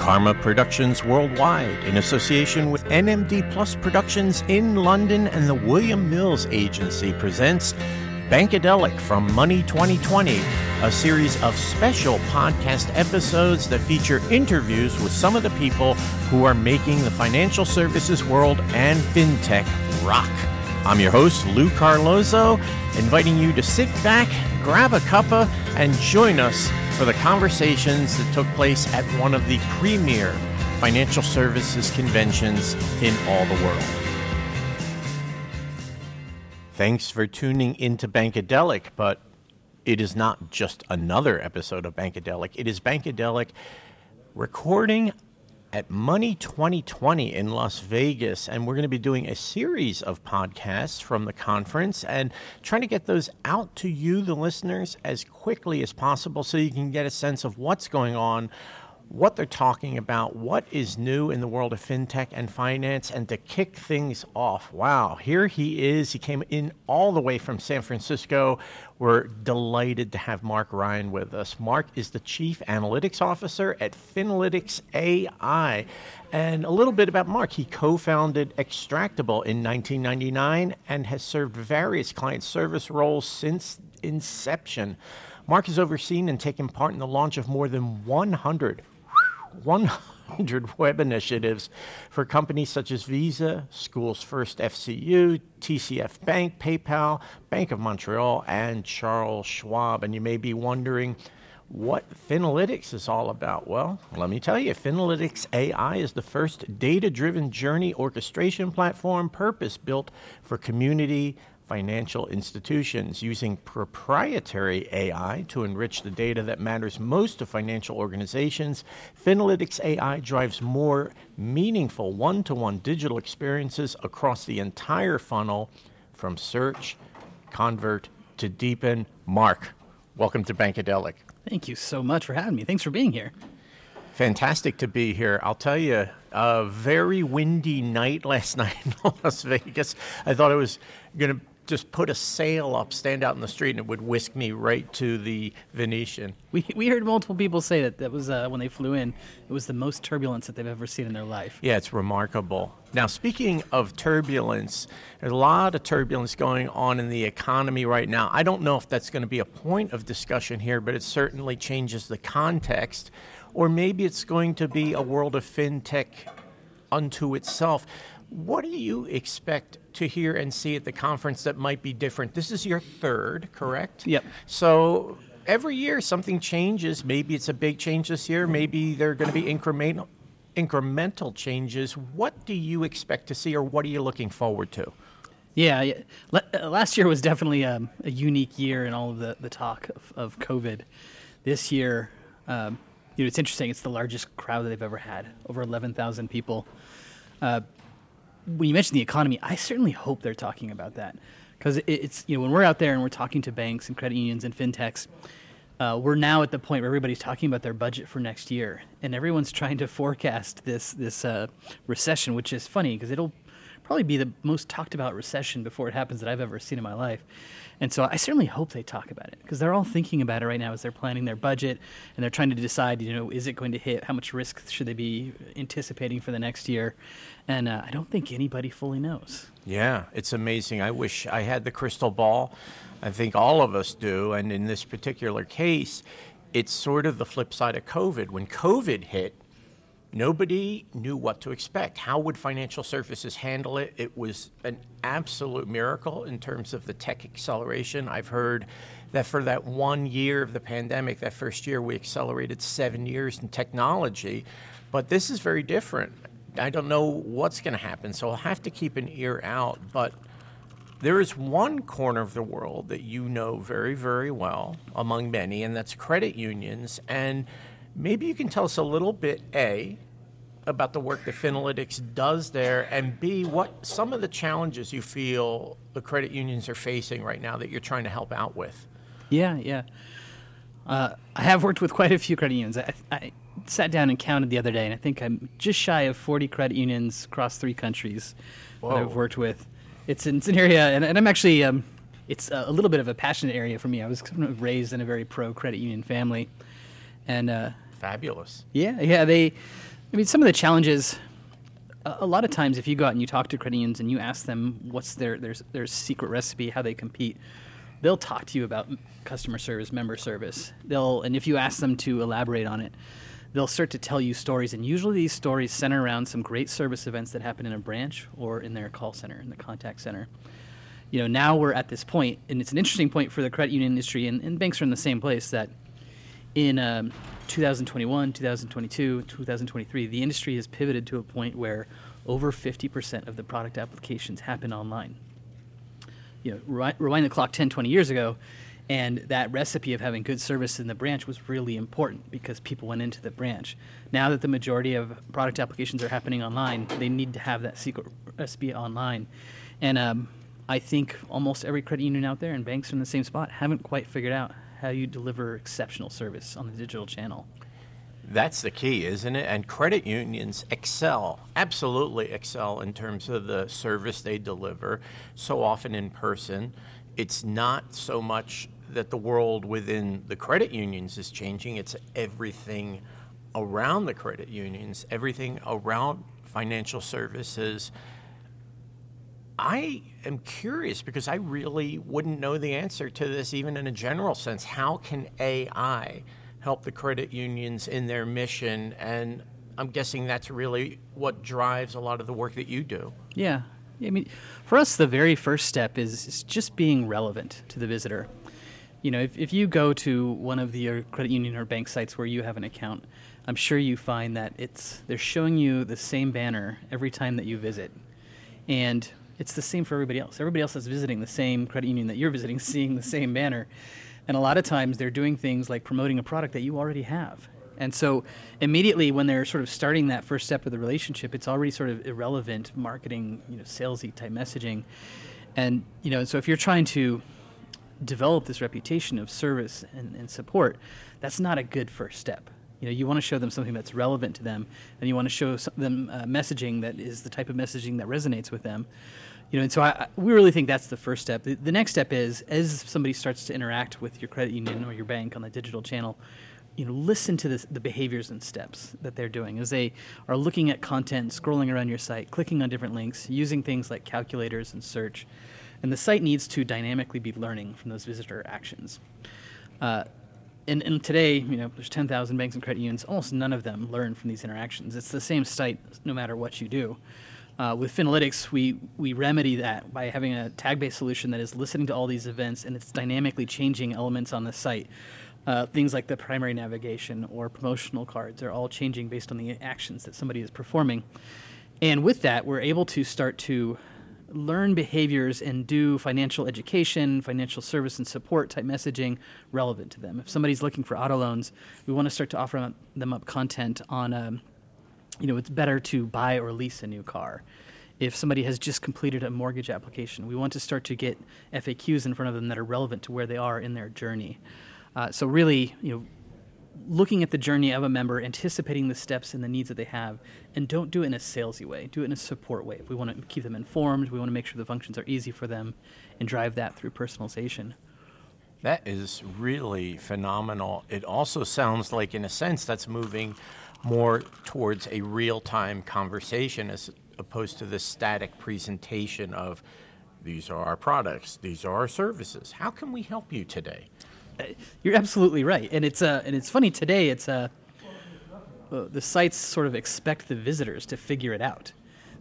Karma Productions Worldwide, in association with NMD Plus Productions in London and the William Mills Agency, presents Bankadelic from Money 2020, a series of special podcast episodes that feature interviews with some of the people who are making the financial services world and fintech rock. I'm your host, Lou Carlozo, inviting you to sit back, grab a cuppa, and join us for the conversations that took place at one of the premier financial services conventions in all the world. Thanks for tuning into Bankadelic, but it is not just another episode of Bankadelic. It is Bankadelic recording at Money 2020 in Las Vegas, and we're going to be doing a series of podcasts from the conference and trying to get those out to you, the listeners, as quickly as possible so you can get a sense of what's going on, what they're talking about, what is new in the world of fintech and finance. And to kick things off, wow, here he is. He came in all the way from San Francisco. We're delighted to have Mark Ryan with us. Mark is the Chief Analytics Officer at Finlytics AI. And a little bit about Mark. He co-founded Extractable in 1999 and has served various client service roles since inception. Mark has overseen and taken part in the launch of more than 100 web initiatives for companies such as Visa, Schools First FCU, TCF Bank, PayPal, Bank of Montreal, and Charles Schwab. And you may be wondering what Finalytics is all about. Well, let me tell you, Finalytics AI is the first data-driven journey orchestration platform purpose-built for community financial institutions, using proprietary AI to enrich the data that matters most to financial organizations. Finalytics AI drives more meaningful one-to-one digital experiences across the entire funnel, from search, convert, to deepen. Mark, welcome to Bankadelic. Thank you so much for having me. Thanks for being here. Fantastic to be here. I'll tell you, a very windy night last night in Las Vegas. I thought I was going to just put a sail up, stand out in the street, and it would whisk me right to the Venetian. We heard multiple people say that was when they flew in. It was the most turbulence that they've ever seen in their life. Yeah, it's remarkable. Now, speaking of turbulence, there's a lot of turbulence going on in the economy right now. I don't know if that's going to be a point of discussion here, but it certainly changes the context. Or maybe it's going to be a world of fintech unto itself. What do you expect to hear and see at the conference that might be different? This is your third, correct? Yep. So every year something changes. Maybe it's a big change this year. Maybe there are going to be incremental changes. What do you expect to see, or what are you looking forward to? Yeah. Last year was definitely a unique year in all of the talk of COVID. This year, it's interesting. It's the largest crowd that they've ever had, over 11,000 people. When you mention the economy, I certainly hope they're talking about that, because it's when we're out there and we're talking to banks and credit unions and fintechs, we're now at the point where everybody's talking about their budget for next year, and everyone's trying to forecast this recession, which is funny because it'll probably be the most talked about recession before it happens that I've ever seen in my life. And so I certainly hope they talk about it, because they're all thinking about it right now as they're planning their budget, and they're trying to decide, is it going to hit? How much risk should they be anticipating for the next year? And I don't think anybody fully knows. Yeah, it's amazing. I wish I had the crystal ball. I think all of us do. And in this particular case, it's sort of the flip side of COVID. When COVID hit, nobody knew what to expect. How would financial services handle it? It was an absolute miracle in terms of the tech acceleration. I've heard that for that 1 year of the pandemic, that first year, we accelerated 7 years in technology. But this is very different. I don't know what's going to happen, so I'll have to keep an ear out. But there is one corner of the world that you know very, very well among many, and that's credit unions. And maybe you can tell us a little bit, A, about the work that Finalytics does there, and B, what some of the challenges you feel the credit unions are facing right now that you're trying to help out with. Yeah. I have worked with quite a few credit unions. I sat down and counted the other day, and I think I'm just shy of 40 credit unions across 3 countries. Whoa. That I've worked with. It's an area, and I'm actually, it's a little bit of a passionate area for me. I was raised in a very pro-credit union family. And Fabulous. Yeah. Some of the challenges. A lot of times, if you go out and you talk to credit unions and you ask them what's their secret recipe, how they compete, they'll talk to you about customer service, member service. And if you ask them to elaborate on it, they'll start to tell you stories. And usually, these stories center around some great service events that happen in a branch or in their call center, in the contact center. You know, now we're at this point, and it's an interesting point for the credit union industry, and banks are in the same place, that in 2021, 2022, 2023, the industry has pivoted to a point where over 50% of the product applications happen online. You know, rewind the clock 10, 20 years ago, and that recipe of having good service in the branch was really important because people went into the branch. Now that the majority of product applications are happening online, they need to have that secret recipe online. And I think almost every credit union out there and banks are in the same spot, haven't quite figured out how you deliver exceptional service on the digital channel. That's the key, isn't it? And credit unions absolutely excel in terms of the service they deliver. So often in person, it's not so much that the world within the credit unions is changing, it's everything around the credit unions, everything around financial services. I am curious because I really wouldn't know the answer to this even in a general sense. How can AI help the credit unions in their mission? And I'm guessing that's really what drives a lot of the work that you do. Yeah. I mean, for us, the very first step is just being relevant to the visitor. You know, if you go to one of your credit union or bank sites where you have an account, I'm sure you find that they're showing you the same banner every time that you visit. And it's the same for everybody else. Everybody else is visiting the same credit union that you're visiting, seeing the same banner. And a lot of times they're doing things like promoting a product that you already have. And so immediately when they're sort of starting that first step of the relationship, it's already sort of irrelevant marketing, you know, salesy type messaging. And, you know, so if you're trying to develop this reputation of service and support, that's not a good first step. You know, you want to show them something that's relevant to them, and you want to show them messaging that is the type of messaging that resonates with them. You know, and so we really think that's the first step. The next step is, as somebody starts to interact with your credit union or your bank on the digital channel, you know, listen to the behaviors and steps that they're doing as they are looking at content, scrolling around your site, clicking on different links, using things like calculators and search. And the site needs to dynamically be learning from those visitor actions. And today, you know, there's 10,000 banks and credit unions. Almost none of them learn from these interactions. It's the same site no matter what you do. With Finlytics, we remedy that by having a tag-based solution that is listening to all these events, and it's dynamically changing elements on the site. Things like the primary navigation or promotional cards are all changing based on the actions that somebody is performing. And with that, we're able to start to learn behaviors and do financial education, financial service and support type messaging relevant to them. If somebody's looking for auto loans, we want to start to offer them up content on, you know, it's better to buy or lease a new car. If somebody has just completed a mortgage application, we want to start to get FAQs in front of them that are relevant to where they are in their journey. So really, you know, looking at the journey of a member, anticipating the steps and the needs that they have, and don't do it in a salesy way. Do it in a support way. If we want to keep them informed, we want to make sure the functions are easy for them, and drive that through personalization. That is really phenomenal. It also sounds like, in a sense, that's moving more towards a real-time conversation as opposed to the static presentation of, these are our products, these are our services. How can we help you today? You're absolutely right, and it's funny today. It's the sites sort of expect the visitors to figure it out.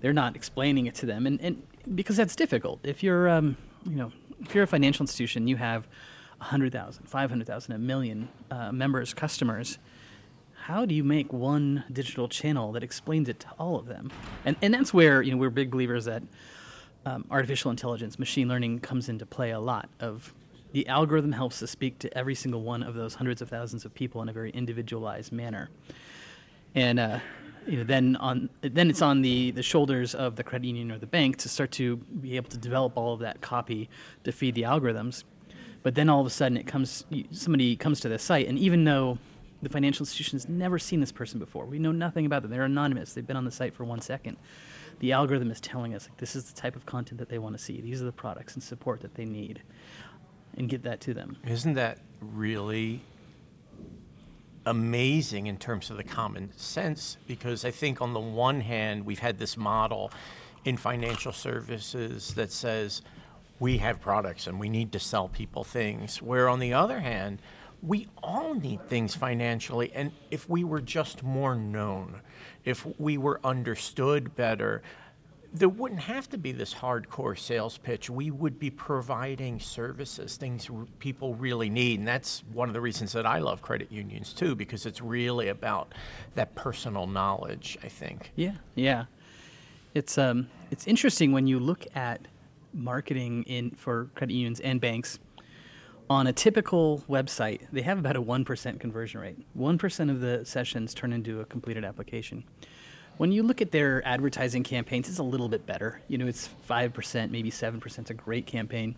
They're not explaining it to them, and because that's difficult. If you're if you're a financial institution, you have 100,000, 500,000, a million members, customers. How do you make one digital channel that explains it to all of them? And that's where, you know, we're big believers that artificial intelligence, machine learning comes into play a lot. Of the algorithm helps to speak to every single one of those hundreds of thousands of people in a very individualized manner, and then it's on the shoulders of the credit union or the bank to start to be able to develop all of that copy to feed the algorithms. But then all of a sudden, somebody comes to the site, and even though the financial institution has never seen this person before, we know nothing about them. They're anonymous. They've been on the site for 1 second. The algorithm is telling us, like, this is the type of content that they want to see. These are the products and support that they need. And get that to them. Isn't that really amazing in terms of the common sense, because I think on the one hand, we've had this model in financial services that says we have products and we need to sell people things, where on the other hand, we all need things financially. And if we were just more known, if we were understood better, there wouldn't have to be this hardcore sales pitch. We would be providing services, things people really need. And that's one of the reasons that I love credit unions too, because it's really about that personal knowledge, I think. Yeah. It's interesting when you look at marketing for credit unions and banks. On a typical website, they have about a 1% conversion rate. 1% of the sessions turn into a completed application. When you look at their advertising campaigns, it's a little bit better. It's 5%, maybe 7%. It's a great campaign.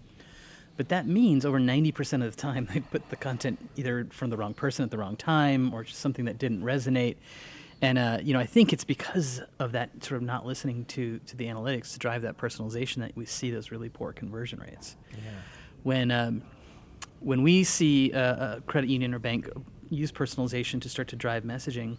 But that means over 90% of the time, they put the content either from the wrong person at the wrong time or just something that didn't resonate. And, I think it's because of that sort of not listening to the analytics to drive that personalization that we see those really poor conversion rates. Yeah. When we see a credit union or bank use personalization to start to drive messaging,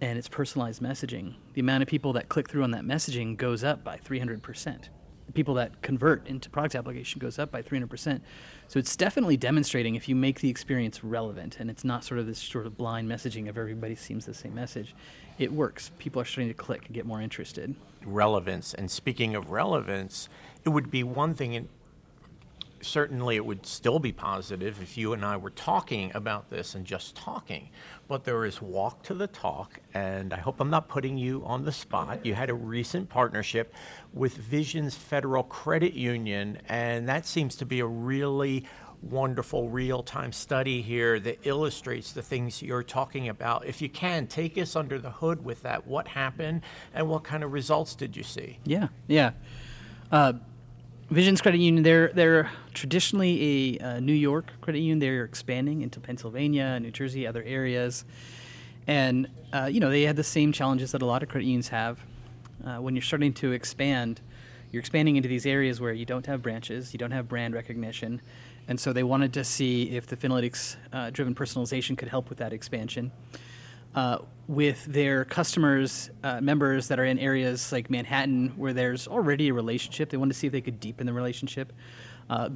and it's personalized messaging, the amount of people that click through on that messaging goes up by 300%. The people that convert into product application goes up by 300%. So it's definitely demonstrating if you make the experience relevant, and it's not sort of this sort of blind messaging of everybody seems the same message. It works. People are starting to click and get more interested. Relevance. And speaking of relevance, it would be one thing certainly it would still be positive if you and I were talking about this and just talking, but there is walk to the talk, and I hope I'm not putting you on the spot. You had a recent partnership with Visions Federal Credit Union, and that seems to be a really wonderful real-time study here that illustrates the things you're talking about. If you can, take us under the hood with that. What happened, and what kind of results did you see? Yeah. Visions Credit Union, they're traditionally a New York credit union. They're expanding into Pennsylvania, New Jersey, other areas. And, they had the same challenges that a lot of credit unions have. When you're starting to expand, you're expanding into these areas where you don't have branches, you don't have brand recognition. And so they wanted to see if the Finlytics-driven personalization could help with that expansion. With their customers, members that are in areas like Manhattan where there's already a relationship. They wanted to see if they could deepen the relationship,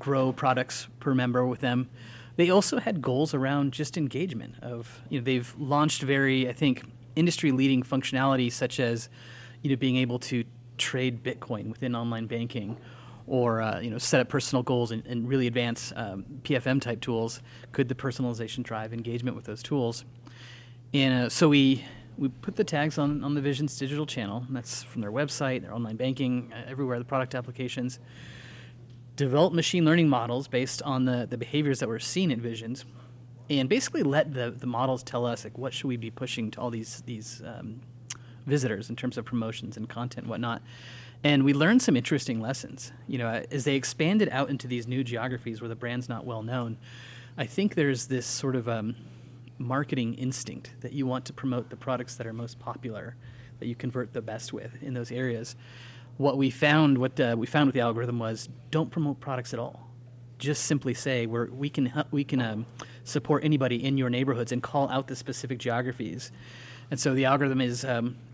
grow products per member with them. They also had goals around just engagement of, they've launched very, I think, industry-leading functionality such as, being able to trade Bitcoin within online banking or, set up personal goals and really advance PFM-type tools. Could the personalization drive engagement with those tools? And so we put the tags on the Visions digital channel. That's from their website, their online banking, everywhere, the product applications. Develop machine learning models based on the behaviors that we're seeing at Visions, and basically let the models tell us like what should we be pushing to all these visitors in terms of promotions and content and whatnot. And we learned some interesting lessons. As they expanded out into these new geographies where the brand's not well known, I think there's this sort of marketing instinct that you want to promote the products that are most popular, that you convert the best with in those areas. What we found with the algorithm was don't promote products at all. Just simply say we can support anybody in your neighborhoods and call out the specific geographies. And so the algorithm is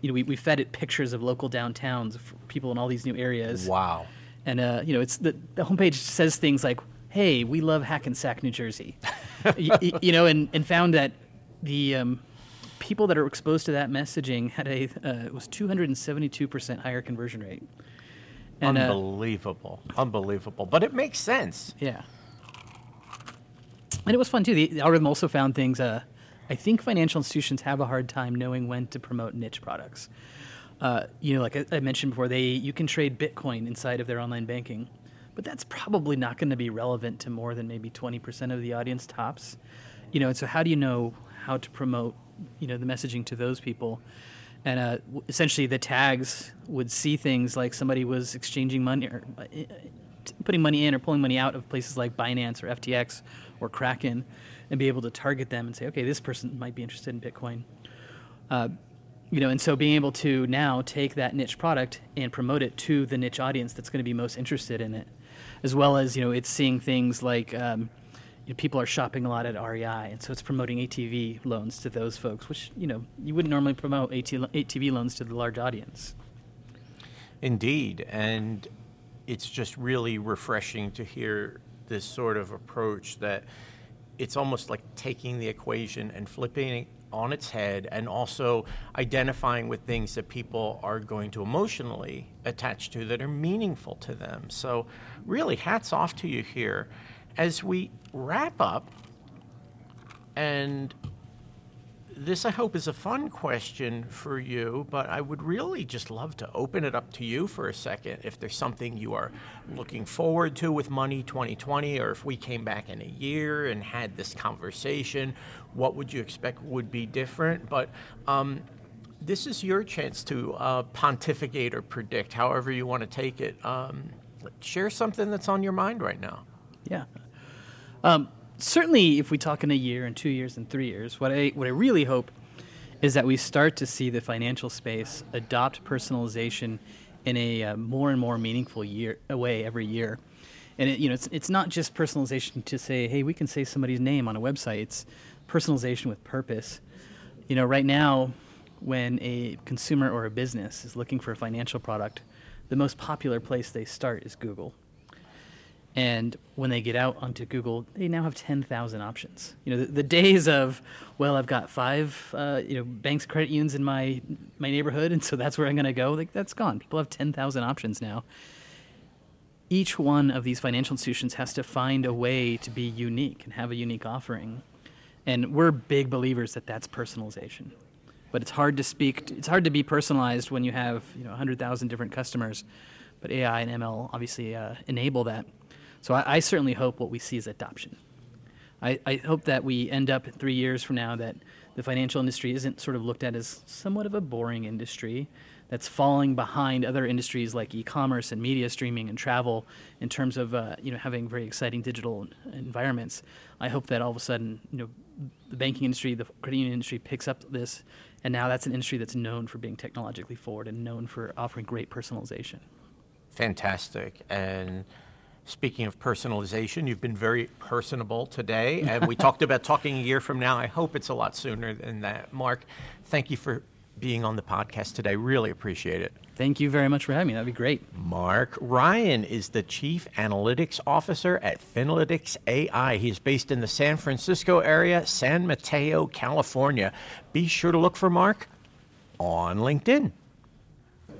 we fed it pictures of local downtowns, of people in all these new areas. Wow. And it's the homepage says things like, "Hey, we love Hackensack, New Jersey," and found that the people that are exposed to that messaging had it was 272% higher conversion rate. And, unbelievable, but it makes sense. Yeah, and it was fun too. The algorithm also found things. I think financial institutions have a hard time knowing when to promote niche products. Like I mentioned before, you can trade Bitcoin inside of their online banking. But that's probably not going to be relevant to more than maybe 20% of the audience tops. And so how do you know how to promote, the messaging to those people? And essentially the tags would see things like somebody was exchanging money or putting money in or pulling money out of places like Binance or FTX or Kraken, and be able to target them and say, okay, this person might be interested in Bitcoin. And so being able to now take that niche product and promote it to the niche audience that's going to be most interested in it. As well as, it's seeing things like people are shopping a lot at REI, and so it's promoting ATV loans to those folks, which, you know, you wouldn't normally promote ATV loans to the large audience. Indeed, and it's just really refreshing to hear this sort of approach that it's almost like taking the equation and flipping it on its head, and also identifying with things that people are going to emotionally attach to that are meaningful to them. So really, hats off to you here. As we wrap up, and this I hope is a fun question for you, but I would really just love to open it up to you for a second. If there's something you are looking forward to with Money 2020, or if we came back in a year and had this conversation, what would you expect would be different? But this is your chance to pontificate or predict, however you want to take it. Share something that's on your mind right now. Yeah. Certainly, if we talk in a year and 2 years and 3 years, what I really hope is that we start to see the financial space adopt personalization in a more and more meaningful way every year. And it, you know, it's not just personalization to say, hey, we can say somebody's name on a website. It's personalization with purpose. You know, right now, when a consumer or a business is looking for a financial product, the most popular place they start is Google. And when they get out onto Google, they now have 10,000 options. You know, the days of, well, I've got five, banks, credit unions in my neighborhood, and so that's where I'm going to go. Like, that's gone. People have 10,000 options now. Each one of these financial institutions has to find a way to be unique and have a unique offering. And we're big believers that that's personalization. But it's hard to it's hard to be personalized when you have, 100,000 different customers. But AI and ML obviously enable that. So I certainly hope what we see is adoption. I hope that we end up 3 years from now that the financial industry isn't sort of looked at as somewhat of a boring industry that's falling behind other industries like e-commerce and media streaming and travel in terms of having very exciting digital environments. I hope that all of a sudden the banking industry, the credit union industry picks up this, and now that's an industry that's known for being technologically forward and known for offering great personalization. Fantastic. And speaking of personalization, you've been very personable today, and we talked about talking a year from now. I hope it's a lot sooner than that. Mark, thank you for being on the podcast today. Really appreciate it. Thank you very much for having me. That'd be great. Mark Ryan is the Chief Analytics Officer at Finlytics AI. He's based in the San Francisco area, San Mateo, California. Be sure to look for Mark on LinkedIn.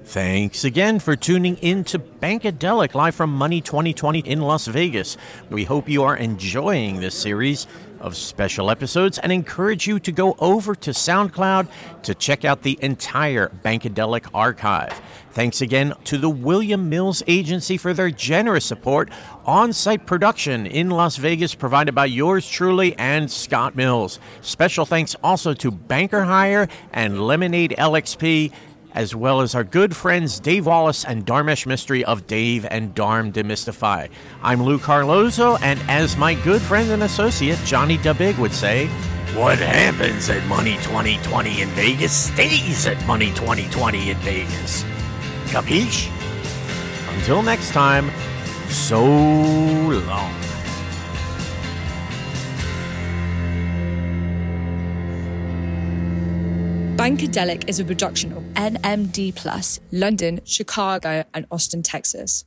Thanks again for tuning in to Bankadelic, live from Money 2020 in Las Vegas. We hope you are enjoying this series of special episodes and encourage you to go over to SoundCloud to check out the entire Bankadelic archive. Thanks again to the William Mills Agency for their generous support. On-site production in Las Vegas provided by yours truly and Scott Mills. Special thanks also to Banker Hire and Lemonade LXP, as well as our good friends Dave Wallace and Darmesh Mistry of Dave and Darm Demystify. I'm Lou Carlozo, and as my good friend and associate Johnny DeBig would say, what happens at Money 2020 in Vegas stays at Money 2020 in Vegas. Capiche? Until next time, so long. Bankadelic is a production of NMD Plus, London, Chicago, and Austin, Texas.